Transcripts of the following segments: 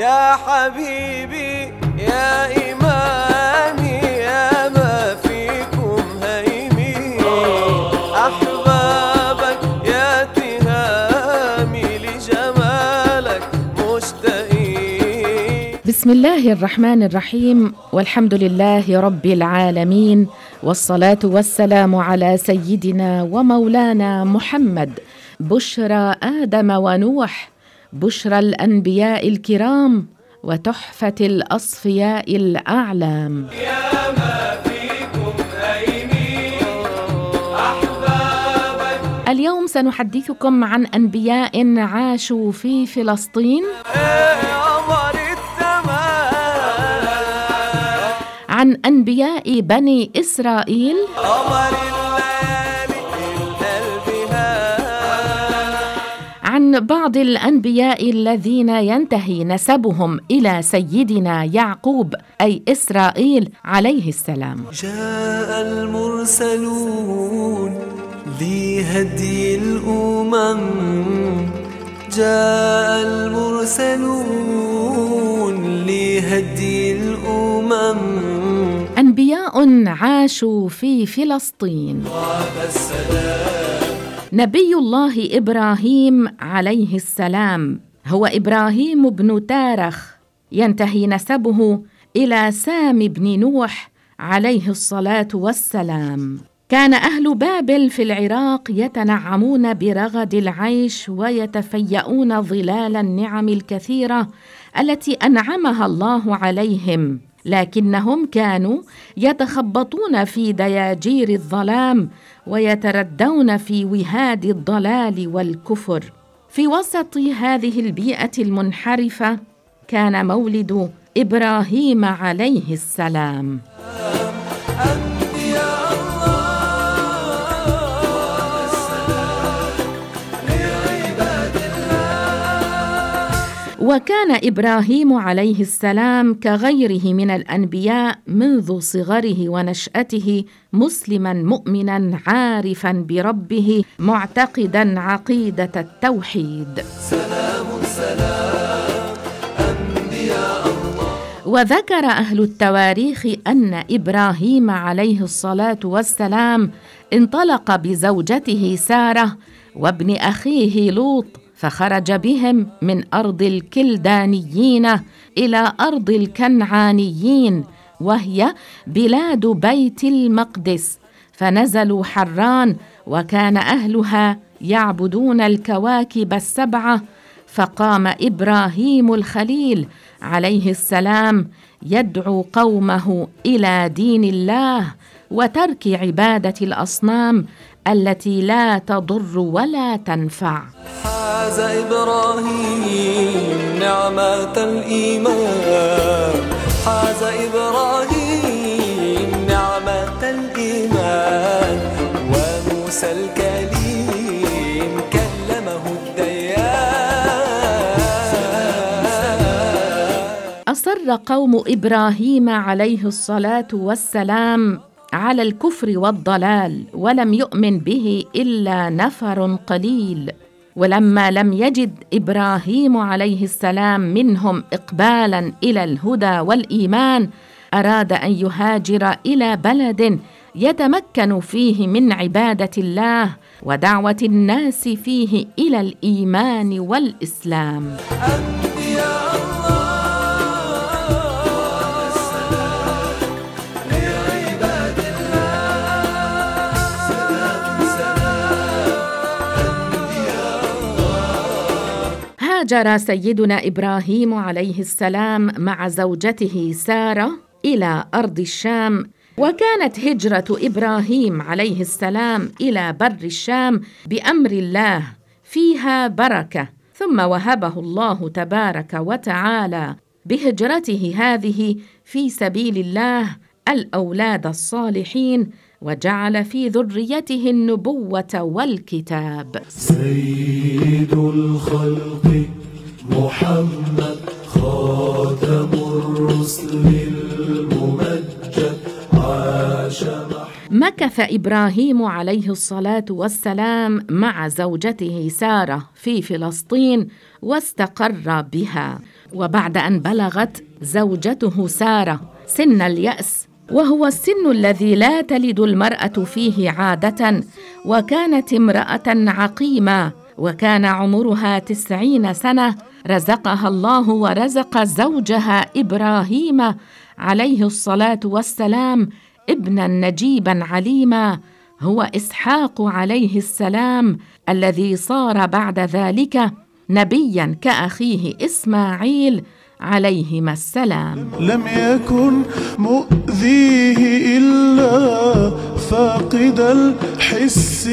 يا حبيبي يا إمامي يا ما فيكم هيمي أحبابك يا تهامي لجمالك مشتاقين. بسم الله الرحمن الرحيم، والحمد لله رب العالمين، والصلاة والسلام على سيدنا ومولانا محمد، بشرى آدم ونوح، بشرى الأنبياء الكرام وتحفة الأصفياء الأعلام. يا ما فيكم هيمين أحبابك. اليوم سنحدثكم عن أنبياء عاشوا في فلسطين، عن أنبياء بني إسرائيل، عن بعض الأنبياء الذين ينتهي نسبهم إلى سيدنا يعقوب أي إسرائيل عليه السلام. جاء المرسلون لهدي الأمم، جاء المرسلون لهدي الأمم. أنبياء عاشوا في فلسطين. نبي الله إبراهيم عليه السلام، هو إبراهيم بن تارخ، ينتهي نسبه إلى سام بن نوح عليه الصلاة والسلام. كان أهل بابل في العراق يتنعمون برغد العيش ويتفيئون ظلال النعم الكثيرة التي أنعمها الله عليهم، لكنهم كانوا يتخبطون في دياجير الظلام ويتردون في وهاد الضلال والكفر. في وسط هذه البيئة المنحرفة كان مولد إبراهيم عليه السلام. وكان إبراهيم عليه السلام كغيره من الأنبياء منذ صغره ونشأته مسلماً مؤمناً عارفاً بربه معتقداً عقيدة التوحيد. سلام سلام أنبياء الله. وذكر أهل التواريخ أن إبراهيم عليه الصلاة والسلام انطلق بزوجته سارة وابن أخيه لوط، فخرج بهم من أرض الكلدانيين إلى أرض الكنعانيين وهي بلاد بيت المقدس، فنزلوا حران وكان أهلها يعبدون الكواكب السبعة، فقام إبراهيم الخليل عليه السلام يدعو قومه إلى دين الله وترك عبادة الأصنام التي لا تضر ولا تنفع. حاز إبراهيم نعمة الإيمان، حاز إبراهيم نعمة الإيمان، وموسى الكليم كلمه الديان. أصر قوم إبراهيم عليه الصلاة والسلام على الكفر والضلال، ولم يؤمن به إلا نفر قليل. ولما لم يجد إبراهيم عليه السلام منهم إقبالا إلى الهدى والإيمان، أراد أن يهاجر إلى بلد يتمكن فيه من عبادة الله ودعوة الناس فيه إلى الإيمان والإسلام. هاجر سيدنا إبراهيم عليه السلام مع زوجته سارة إلى أرض الشام، وكانت هجرة إبراهيم عليه السلام إلى بر الشام بأمر الله فيها بركة، ثم وهبه الله تبارك وتعالى بهجرته هذه في سبيل الله الأولاد الصالحين، وجعل في ذريته النبوة والكتاب. سيد الخلق محمد خاتم الرسل الممجد عاش. مكث إبراهيم عليه الصلاة والسلام مع زوجته سارة في فلسطين واستقر بها، وبعد أن بلغت زوجته سارة سن اليأس، وهو السن الذي لا تلد المرأة فيه عادة، وكانت امرأة عقيمة وكان عمرها 90 سنة، رزقها الله ورزق زوجها إبراهيم عليه الصلاة والسلام ابنا نجيبا عليما، هو إسحاق عليه السلام الذي صار بعد ذلك نبيا كأخيه إسماعيل عليهما السلام. لم يكن مؤذيه إلا فاقد الحس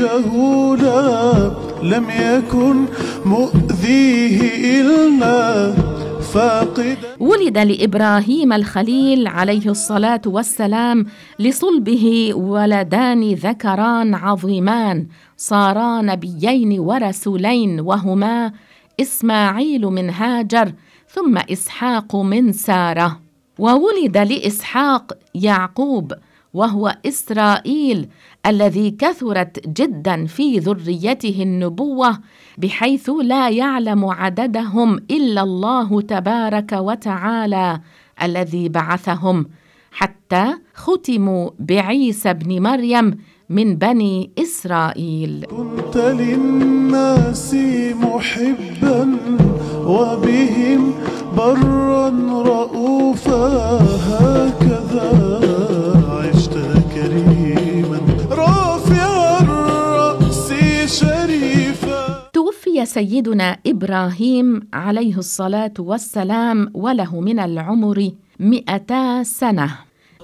جهولا، لم يكن مؤذيه إلا فاقد. ولد لإبراهيم الخليل عليه الصلاة والسلام لصلبه ولدان ذكران عظيمان، صارا نبيين ورسولين، وهما إسماعيل من هاجر ثم إسحاق من سارة. وولد لإسحاق يعقوب وهو إسرائيل الذي كثرت جدا في ذريته النبوة بحيث لا يعلم عددهم إلا الله تبارك وتعالى الذي بعثهم، حتى ختموا بعيسى بن مريم من بني إسرائيل. كنت للناس محبا وبهم برا رؤوفا، هكذا عشت كريما رافعا الرأس شريفا. توفي سيدنا إبراهيم عليه الصلاة والسلام وله من العمر 200 سنة،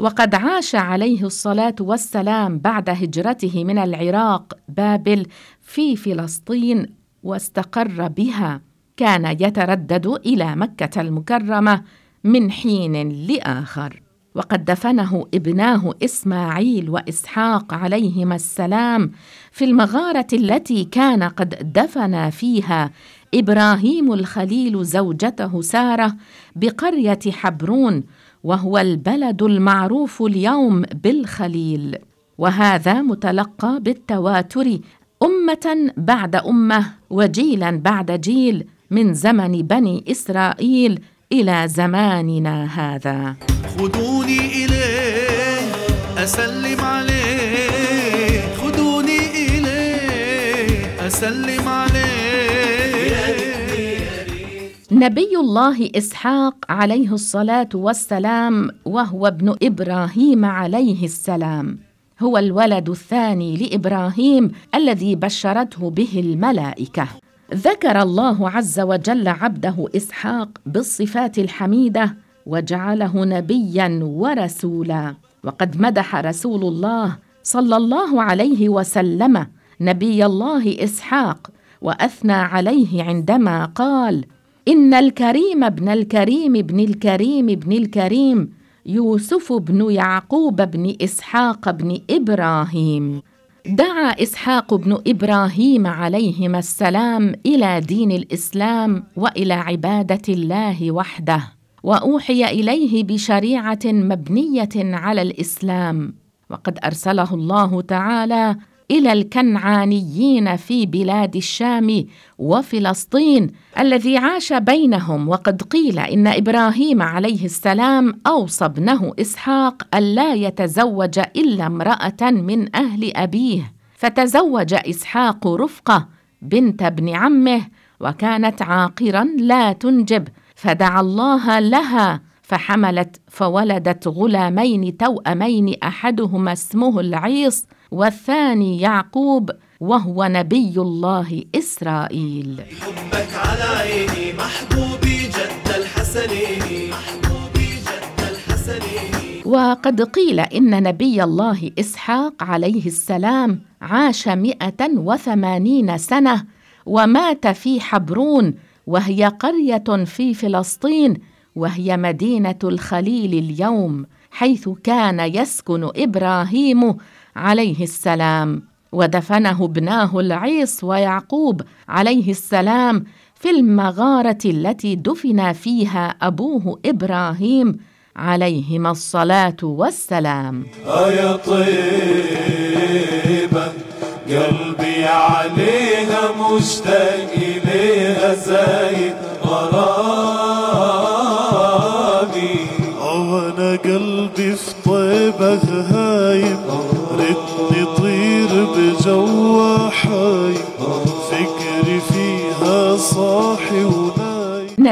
وقد عاش عليه الصلاة والسلام بعد هجرته من العراق بابل في فلسطين واستقر بها، كان يتردد إلى مكة المكرمة من حين لآخر. وقد دفنه ابناه إسماعيل وإسحاق عليهما السلام في المغارة التي كان قد دفن فيها إبراهيم الخليل زوجته سارة بقرية حبرون، وهو البلد المعروف اليوم بالخليل. وهذا متلقى بالتواتر أمة بعد أمة وجيلا بعد جيل من زمن بني إسرائيل إلى زماننا هذا. خدوني إليه أسلم عليه، خدوني إليه أسلم عليه. نبي الله إسحاق عليه الصلاة والسلام وهو ابن إبراهيم عليه السلام، هو الولد الثاني لإبراهيم الذي بشرته به الملائكة. ذكر الله عز وجل عبده إسحاق بالصفات الحميدة وجعله نبيا ورسولا. وقد مدح رسول الله صلى الله عليه وسلم نبي الله إسحاق وأثنى عليه عندما قال: إن الكريم ابن الكريم ابن الكريم ابن الكريم يوسف بن يعقوب بن إسحاق بن إبراهيم. دعا إسحاق بن إبراهيم عليهما السلام إلى دين الإسلام وإلى عبادة الله وحده، وأوحي إليه بشريعة مبنية على الإسلام. وقد أرسله الله تعالى إلى الكنعانيين في بلاد الشام وفلسطين الذي عاش بينهم، وقد قيل إن إبراهيم عليه السلام أوصى ابنه إسحاق ألا يتزوج إلا امرأة من أهل أبيه، فتزوج إسحاق رفقة بنت ابن عمه وكانت عاقرا لا تنجب، فدعا الله لها فحملت فولدت غلامين توأمين، أحدهما اسمه العيص والثاني يعقوب وهو نبي الله إسرائيل. حبك على عيني محبوبي جد الحسنين، محبوبي جد الحسنين. وقد قيل إن نبي الله إسحاق عليه السلام عاش 180 سنة ومات في حبرون، وهي قرية في فلسطين وهي مدينة الخليل اليوم، حيث كان يسكن إبراهيم عليه السلام. ودفنه ابناه العيص ويعقوب عليه السلام في المغارة التي دفن فيها أبوه إبراهيم عليهما الصلاة والسلام. يا طيبا قلبي عليها مشتاق إليها زايد غرام.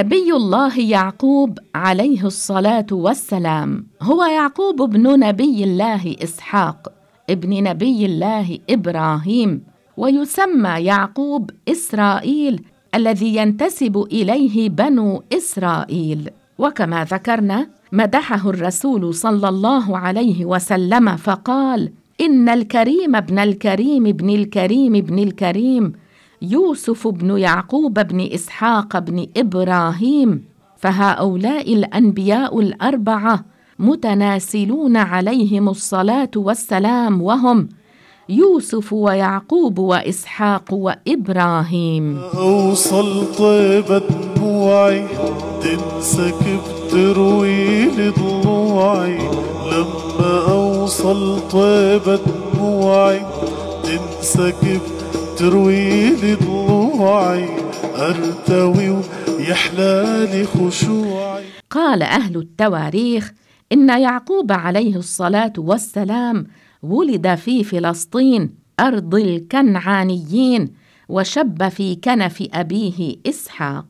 نبي الله يعقوب عليه الصلاة والسلام هو يعقوب ابن نبي الله إسحاق ابن نبي الله إبراهيم، ويسمى يعقوب إسرائيل الذي ينتسب إليه بنو إسرائيل. وكما ذكرنا مدحه الرسول صلى الله عليه وسلم فقال: إن الكريم ابن الكريم ابن الكريم ابن الكريم يوسف بن يعقوب بن إسحاق بن إبراهيم، فهؤلاء الأنبياء الأربعة متناسلون عليهم الصلاة والسلام، وهم يوسف ويعقوب وإسحاق وإبراهيم. أوصل طيبة دموعي تنسك بترويلي ضلوعي، لما أوصل طيبة دموعي تنسك بترويلي ضلوعي، أرتوي ويحلالي خشوعي. قال أهل التواريخ إن يعقوب عليه الصلاة والسلام ولد في فلسطين أرض الكنعانيين، وشب في كنف أبيه إسحاق.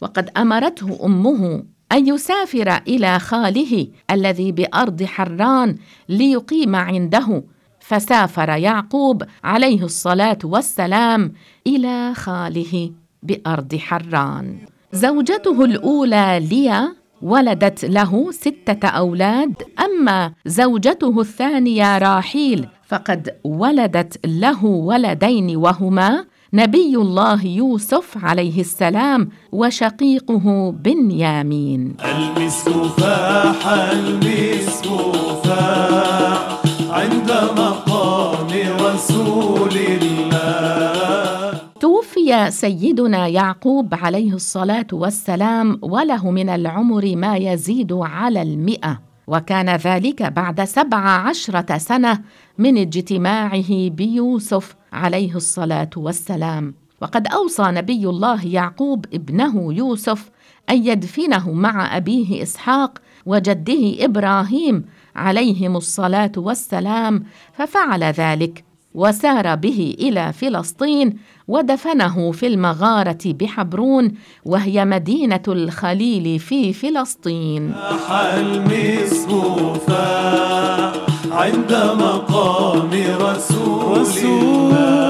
وقد أمرته أمه أن يسافر إلى خاله الذي بأرض حران ليقيم عنده، فسافر يعقوب عليه الصلاة والسلام إلى خاله بأرض حران. زوجته الأولى ليا ولدت له 6 أولاد، أما زوجته الثانية راحيل فقد ولدت له ولدين، وهما نبي الله يوسف عليه السلام وشقيقه بنيامين. المسكوفاح المسكوفاح عند مقام رسول الله. توفي سيدنا يعقوب عليه الصلاة والسلام وله من العمر ما يزيد على 100، وكان ذلك بعد 17 سنة من اجتماعه بيوسف عليه الصلاة والسلام. وقد أوصى نبي الله يعقوب ابنه يوسف أن يدفنه مع أبيه إسحاق وجده إبراهيم عليهم الصلاة والسلام، ففعل ذلك وسار به إلى فلسطين ودفنه في المغارة بحبرون، وهي مدينة الخليل في فلسطين. عند مقام رسول الله.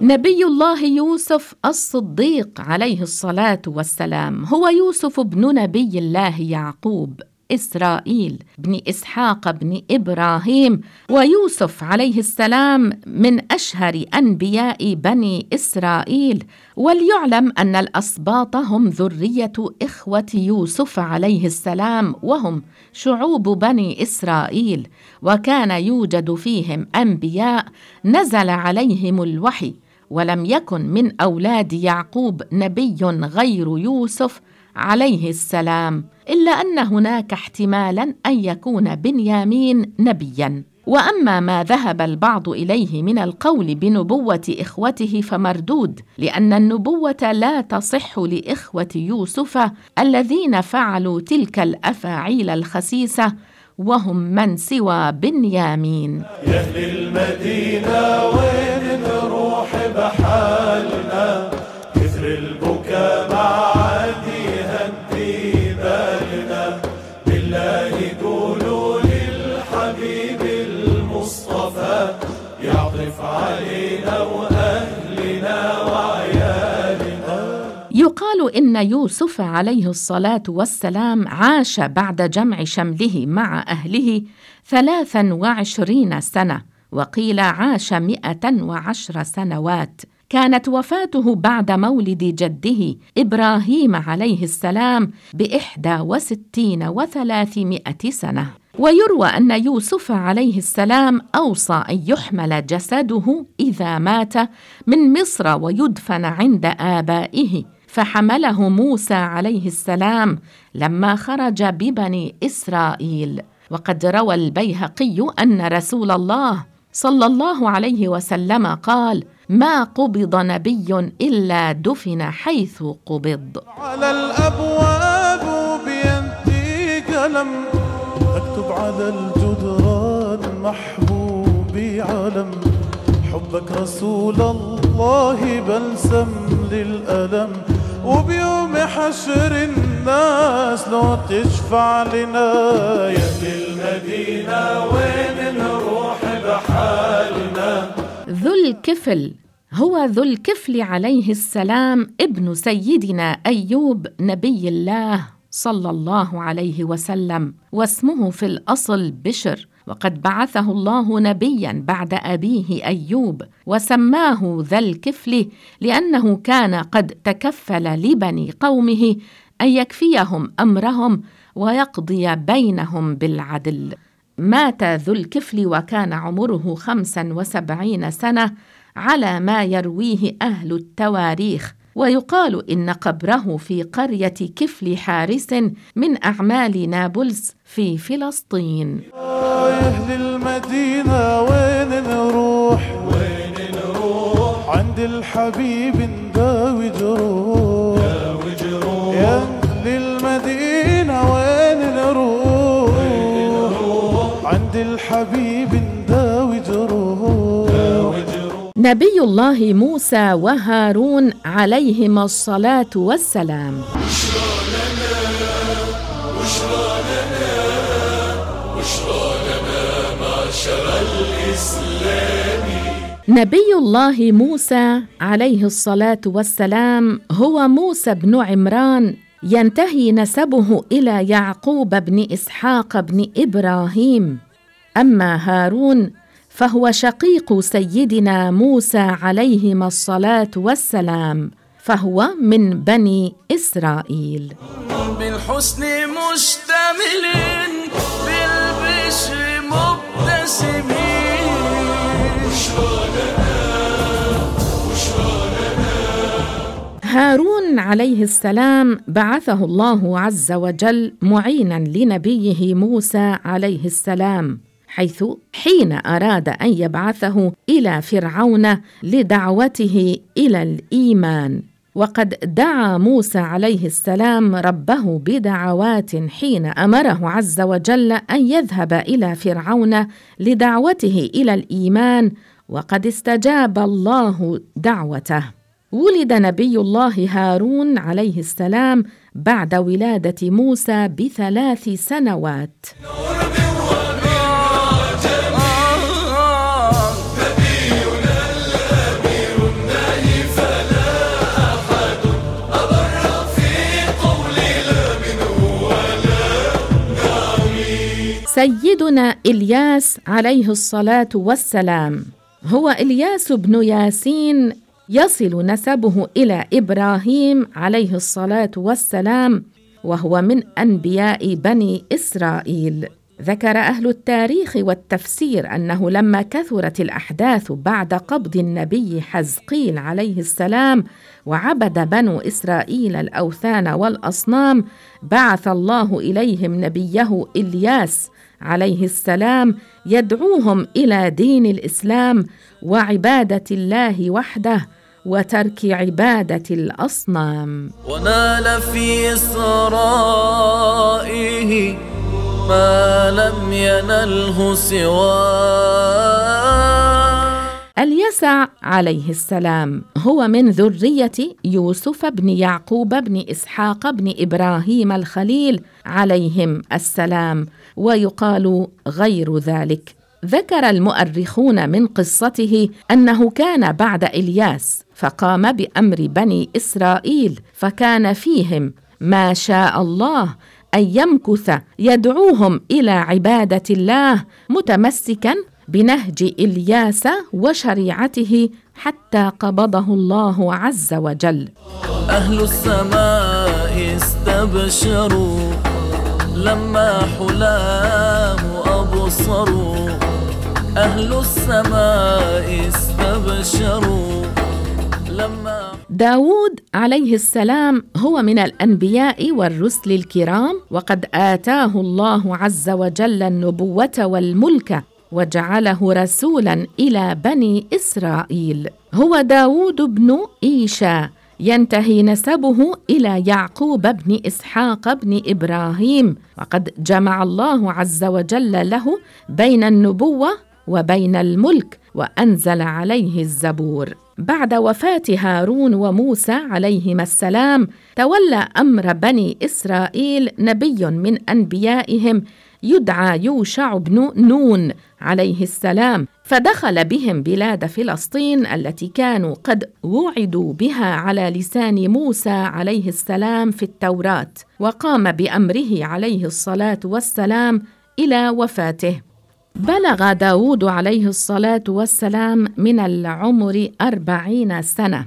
نبي الله يوسف الصديق عليه الصلاة والسلام هو يوسف بن نبي الله يعقوب إسرائيل بن إسحاق بن إبراهيم، ويوسف عليه السلام من أشهر أنبياء بني إسرائيل. وليعلم أن الأسباط هم ذرية إخوة يوسف عليه السلام، وهم شعوب بني إسرائيل، وكان يوجد فيهم أنبياء نزل عليهم الوحي، ولم يكن من أولاد يعقوب نبي غير يوسف عليه السلام، إلا أن هناك احتمالاً أن يكون بنيامين نبياً. وأما ما ذهب البعض إليه من القول بنبوة إخوته فمردود، لأن النبوة لا تصح لإخوة يوسف الذين فعلوا تلك الأفاعيل الخسيسة، وهم من سوى بنيامين. يا أهل المدينة وين نروح بحالنا، كثر البكاء معادي يعطف علينا وأهلنا وعيالنا. يقال إن يوسف عليه الصلاة والسلام عاش بعد جمع شمله مع أهله 23 سنة، وقيل عاش 110 سنوات. كانت وفاته بعد مولد جده إبراهيم عليه السلام 61 و300 سنة. ويروى أن يوسف عليه السلام أوصى أن يحمل جسده إذا مات من مصر ويدفن عند آبائه، فحمله موسى عليه السلام لما خرج ببني إسرائيل. وقد روى البيهقي أن رسول الله صلى الله عليه وسلم قال: ما قبض نبي إلا دفن حيث قبض. على الأبواب بيدي قلم، أكتب على الجدران محبوبي علم، حبك رسول الله بلسم للألم، وبيوم حشر الناس لو تشفع لنا. يا أهل المدينة وين نروح بحالنا. ذو الكفل هو ذو الكفل عليه السلام ابن سيدنا أيوب نبي الله صلى الله عليه وسلم، واسمه في الأصل بشر، وقد بعثه الله نبياً بعد أبيه أيوب، وسماه ذا الكفل لأنه كان قد تكفل لبني قومه أن يكفيهم أمرهم ويقضي بينهم بالعدل. مات ذو الكفل وكان عمره 75 سنة على ما يرويه أهل التواريخ، ويقال إن قبره في قرية كفل حارس من أعمال نابلس في فلسطين. يا أهل المدينة وين نروح، وين نروح، عند الحبيب نداوي جروح، نداوي جروح. يا أهل المدينة وين نروح، وين نروح، عند الحبيب نداوي جروح، نداوي جروح. نبي الله موسى وهارون عليهما الصلاة والسلام. نبي الله موسى عليه الصلاة والسلام هو موسى بن عمران، ينتهي نسبه إلى يعقوب بن إسحاق بن إبراهيم. أما هارون فهو شقيق سيدنا موسى عليهما الصلاة والسلام، فهو من بني إسرائيل. بالحسن مشتملين، بالبشر مبتسمين. هارون عليه السلام بعثه الله عز وجل معينا لنبيه موسى عليه السلام، حيث حين أراد أن يبعثه إلى فرعون لدعوته إلى الإيمان، وقد دعا موسى عليه السلام ربه بدعوات حين أمره عز وجل أن يذهب إلى فرعون لدعوته إلى الإيمان، وقد استجاب الله دعوته. ولد نبي الله هارون عليه السلام بعد ولادة موسى ب3 سنوات. سيدنا إلياس عليه الصلاة والسلام هو إلياس بن ياسين، يصل نسبه إلى إبراهيم عليه الصلاة والسلام، وهو من أنبياء بني إسرائيل. ذكر أهل التاريخ والتفسير أنه لما كثرت الأحداث بعد قبض النبي حزقيل عليه السلام، وعبد بنو إسرائيل الأوثان والأصنام، بعث الله إليهم نبيه إلياس عليه السلام يدعوهم إلى دين الإسلام وعبادة الله وحده وترك عبادة الأصنام. ونال في إسرائه ما لم ينله سواه. اليسع عليه السلام هو من ذرية يوسف بن يعقوب بن إسحاق بن إبراهيم الخليل عليهم السلام، ويقال غير ذلك. ذكر المؤرخون من قصته أنه كان بعد إلياس، فقام بأمر بني إسرائيل، فكان فيهم ما شاء الله أن يمكث يدعوهم إلى عبادة الله، متمسكاً بنهج إلياس وشريعته حتى قبضه الله عز وجل. أهل السماء استبشروا لما حلاه أبصروا. أهل السماء استبشروا لما. داود عليه السلام هو من الأنبياء والرسل الكرام، وقد آتاه الله عز وجل النبوة والملك وجعله رسولا إلى بني إسرائيل. هو داود بن إيشا، ينتهي نسبه إلى يعقوب بن إسحاق بن إبراهيم، وقد جمع الله عز وجل له بين النبوة وبين الملك، وأنزل عليه الزبور. بعد وفاة هارون وموسى عليهما السلام تولى أمر بني إسرائيل نبي من أنبيائهم يدعى يوشع بن نون عليه السلام، فدخل بهم بلاد فلسطين التي كانوا قد وعدوا بها على لسان موسى عليه السلام في التوراة، وقام بأمره عليه الصلاة والسلام إلى وفاته. بلغ داود عليه الصلاة والسلام من العمر 40 سنة،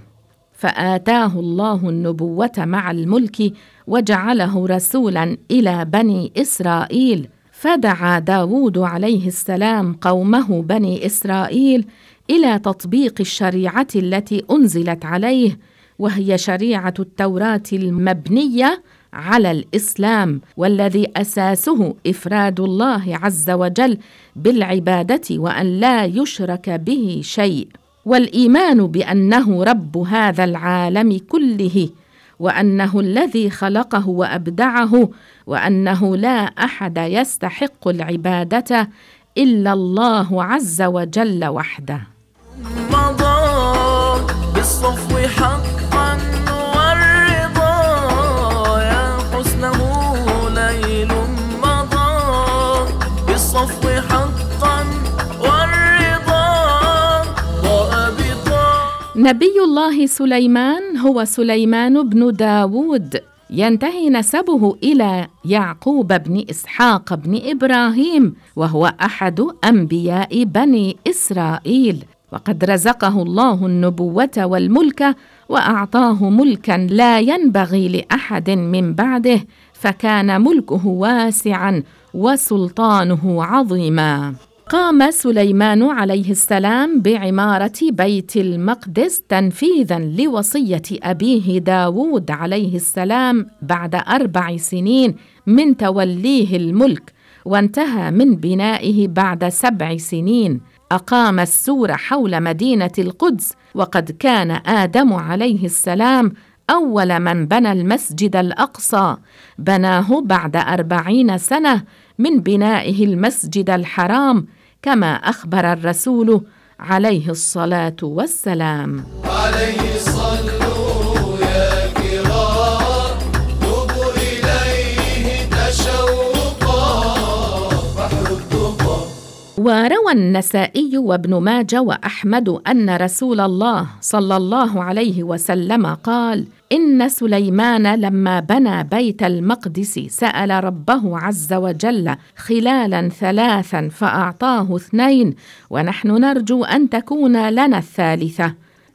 فآتاه الله النبوة مع الملك وجعله رسولا إلى بني إسرائيل. فدعا داود عليه السلام قومه بني إسرائيل إلى تطبيق الشريعة التي أنزلت عليه، وهي شريعة التوراة المبنية على الإسلام، والذي أساسه إفراد الله عز وجل بالعبادة وأن لا يشرك به شيء، والإيمان بأنه رب هذا العالم كله، وأنه الذي خلقه وأبدعه، وأنه لا أحد يستحق العبادة إلا الله عز وجل وحده. نبي الله سليمان هو سليمان بن داود، ينتهي نسبه إلى يعقوب بن إسحاق بن إبراهيم، وهو أحد أنبياء بني إسرائيل، وقد رزقه الله النبوة والملك وأعطاه ملكا لا ينبغي لأحد من بعده، فكان ملكه واسعا وسلطانه عظيما. قام سليمان عليه السلام بعمارة بيت المقدس تنفيذاً لوصية أبيه داود عليه السلام بعد 4 سنين من توليه الملك، وانتهى من بنائه بعد 7 سنين. أقام السور حول مدينة القدس، وقد كان آدم عليه السلام أول من بنى المسجد الأقصى، بناه بعد 40 سنة من بنائه المسجد الحرام، كما أخبر الرسول عليه الصلاة والسلام. عليه صلوا يا كرام، طوبوا إليه تشوقا فحبكم. وروى النسائي وابن ماجه وأحمد أن رسول الله صلى الله عليه وسلم قال: إن سليمان لما بنى بيت المقدس سأل ربه عز وجل خلالا 3 فأعطاه 2، ونحن نرجو أن تكون لنا 3th.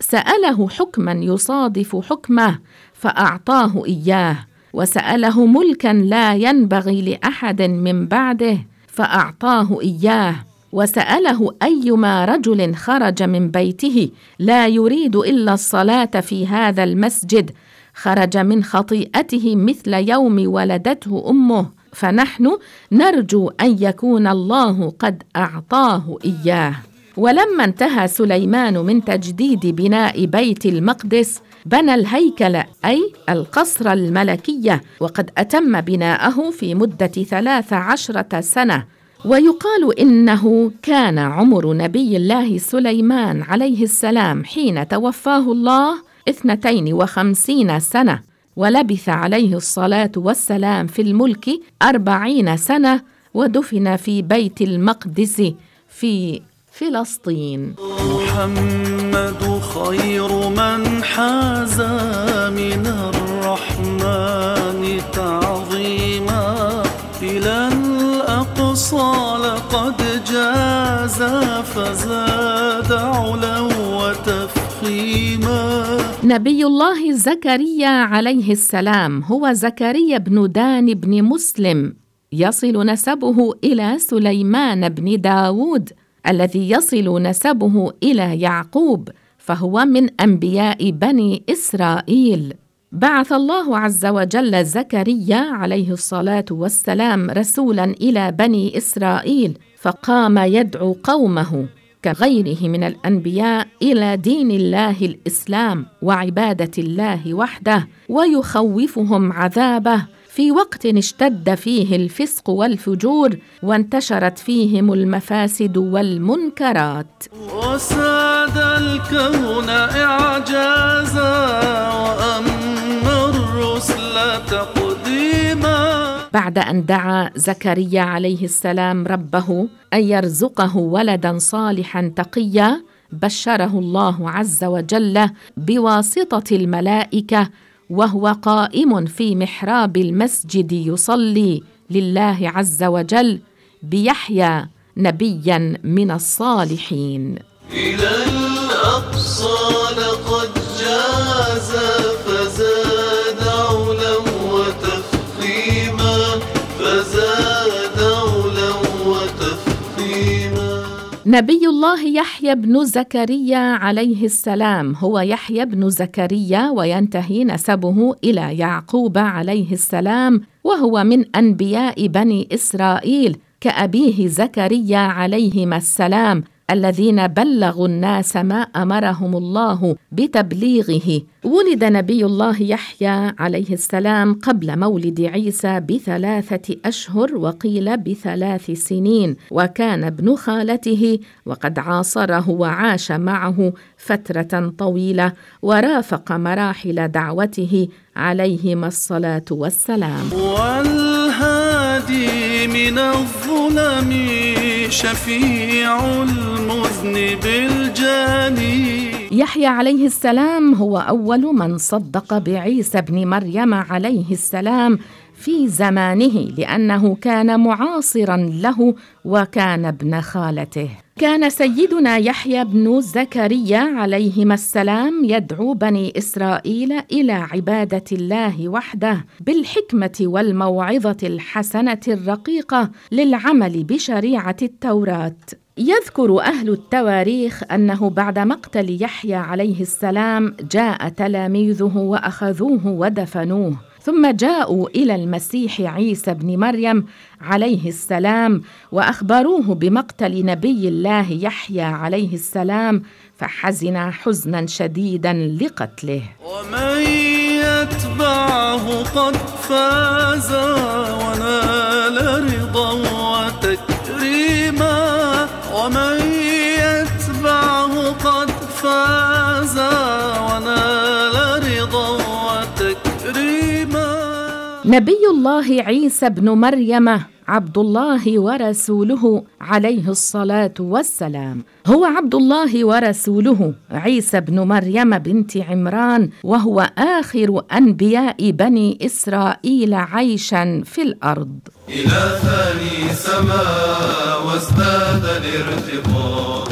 سأله حكما يصادف حكمه فأعطاه إياه، وسأله ملكا لا ينبغي لأحد من بعده فأعطاه إياه، وسأله أيما رجل خرج من بيته لا يريد إلا الصلاة في هذا المسجد خرج من خطيئته مثل يوم ولدته أمه، فنحن نرجو أن يكون الله قد أعطاه إياه. ولما انتهى سليمان من تجديد بناء بيت المقدس بنى الهيكل، أي القصر الملكية، وقد أتم بناءه في مدة 13 سنة. ويقال إنه كان عمر نبي الله سليمان عليه السلام حين توفاه الله 52 سنة، ولبث عليه الصلاة والسلام في الملك 40 سنة، ودفن في بيت المقدس في فلسطين. محمد خير من حاز من الرحمن تعظيما إلى صال قد جاز فزاد علو وتفخيما. نبي الله زكريا عليه السلام هو زكريا بن دان بن مسلم، يصل نسبه إلى سليمان بن داود الذي يصل نسبه إلى يعقوب، فهو من أنبياء بني إسرائيل. بعث الله عز وجل زكريا عليه الصلاة والسلام رسولا إلى بني إسرائيل، فقام يدعو قومه كغيره من الأنبياء إلى دين الله الإسلام وعبادة الله وحده، ويخوفهم عذابه، في وقت اشتد فيه الفسق والفجور وانتشرت فيهم المفاسد والمنكرات. وساد الكون إعجازا وأما الرسل تقديما. بعد أن دعا زكريا عليه السلام ربه أن يرزقه ولدا صالحا تقيا، بشره الله عز وجل بواسطة الملائكة وهو قائم في محراب المسجد يصلي لله عز وجل بيحيى نبيا من الصالحين. إلى الأقصى لقد جاز فزاد علا وتفخيما، فزاد علا وتفخيما. نبي الله يحيى بن زكريا عليه السلام هو يحيى بن زكريا، وينتهي نسبه إلى يعقوب عليه السلام، وهو من أنبياء بني إسرائيل كأبيه زكريا عليهما السلام الذين بلغوا الناس ما أمرهم الله بتبليغه. ولد نبي الله يحيى عليه السلام قبل مولد عيسى ب3 أشهر وقيل ب3 سنين، وكان ابن خالته، وقد عاصره وعاش معه فترة طويلة ورافق مراحل دعوته عليهما الصلاة والسلام. والهادي من الظلم شفيع المذنب الجاني. يحيى عليه السلام هو أول من صدق بعيسى بن مريم عليه السلام في زمانه، لأنه كان معاصرا له وكان ابن خالته. كان سيدنا يحيى بن زكريا عليهما السلام يدعو بني إسرائيل إلى عبادة الله وحده بالحكمة والموعظة الحسنة الرقيقة للعمل بشريعة التوراة. يذكر أهل التواريخ أنه بعد مقتل يحيى عليه السلام جاء تلاميذه وأخذوه ودفنوه، ثم جاءوا إلى المسيح عيسى بن مريم عليه السلام وأخبروه بمقتل نبي الله يحيى عليه السلام، فحزن حزنا شديدا لقتله. ومن يتبعه قد فاز ونال رضا وتكريما، ومن يتبعه قد فاز ونال رضا وتكريما. نبي الله عيسى بن مريم عبد الله ورسوله عليه الصلاة والسلام، هو عبد الله ورسوله عيسى بن مريم بنت عمران، وهو آخر أنبياء بني إسرائيل عيشا في الأرض. إلى ثاني سماء وازداد الارتقاء،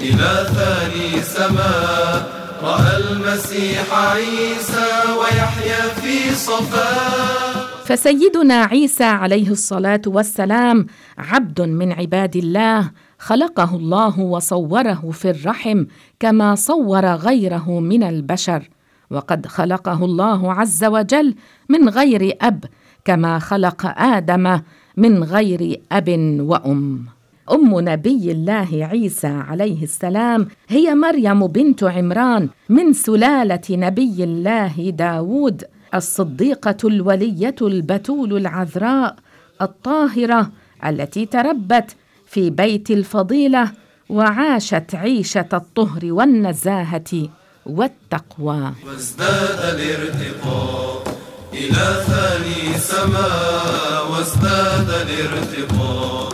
إلى ثاني سماء رأى المسيح عيسى ويحيى في صفاء. فسيدنا عيسى عليه الصلاة والسلام عبد من عباد الله، خلقه الله وصوره في الرحم كما صور غيره من البشر، وقد خلقه الله عز وجل من غير أب كما خلق آدم من غير أب وأم. أم نبي الله عيسى عليه السلام هي مريم بنت عمران من سلالة نبي الله داود، الصديقة الولية البتول العذراء الطاهرة التي تربت في بيت الفضيلة وعاشت عيشة الطهر والنزاهة والتقوى. وازداد الارتقاء إلى ثاني سماء، وازداد الارتقاء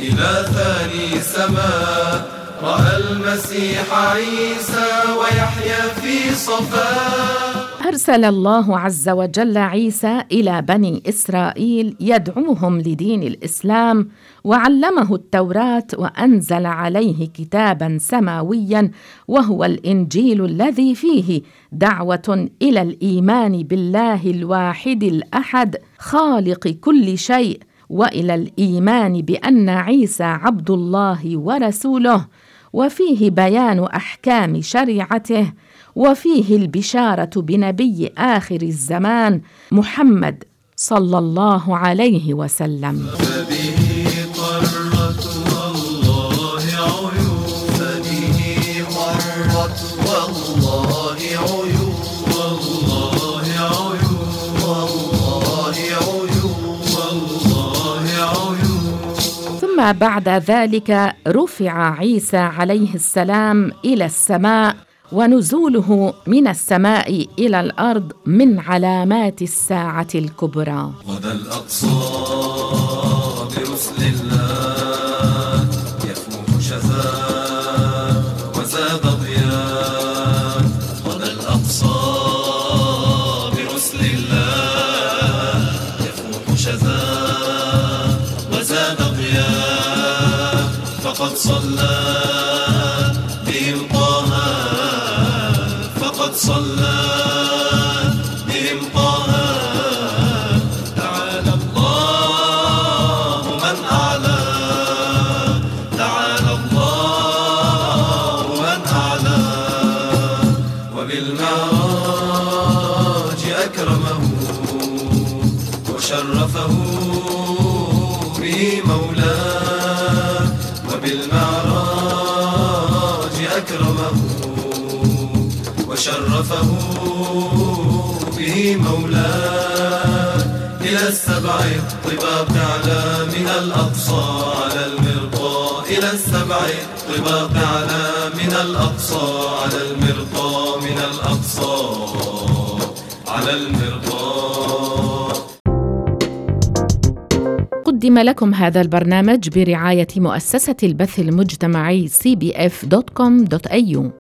إلى ثاني سماء رأى المسيح عيسى ويحيى في صفاء. أرسل الله عز وجل عيسى إلى بني إسرائيل يدعوهم لدين الإسلام، وعلمه التوراة، وأنزل عليه كتابا سماويا وهو الإنجيل الذي فيه دعوة إلى الإيمان بالله الواحد الأحد خالق كل شيء، وإلى الإيمان بأن عيسى عبد الله ورسوله، وفيه بيان أحكام شريعته، وفيه البشارة بنبي آخر الزمان محمد صلى الله عليه وسلم. ثم بعد ذلك رفع عيسى عليه السلام إلى السماء، ونزوله من السماء إلى الأرض من علامات الساعة الكبرى. غدا الأقصى برسل الله يفوح شفاء وزاد ضياء. غدا الأقصى برسل الله يفوح شفاء وزاد ضياء. فقد صلى صلى بهم طه، تعالى الله من أعلى، تعالى الله من أعلى، وبالمعراج أكرمه وشرفه به مولاه، وبالمعراج أكرمه وشرفه به مولاه. إلى السبع الطباق أعلى من الأقصى على المرقى، إلى السبع الطباق أعلى من الأقصى على المرقى، من الأقصى على المرقى. قدم لكم هذا البرنامج برعاية مؤسسة البث المجتمعي cbf.com.au.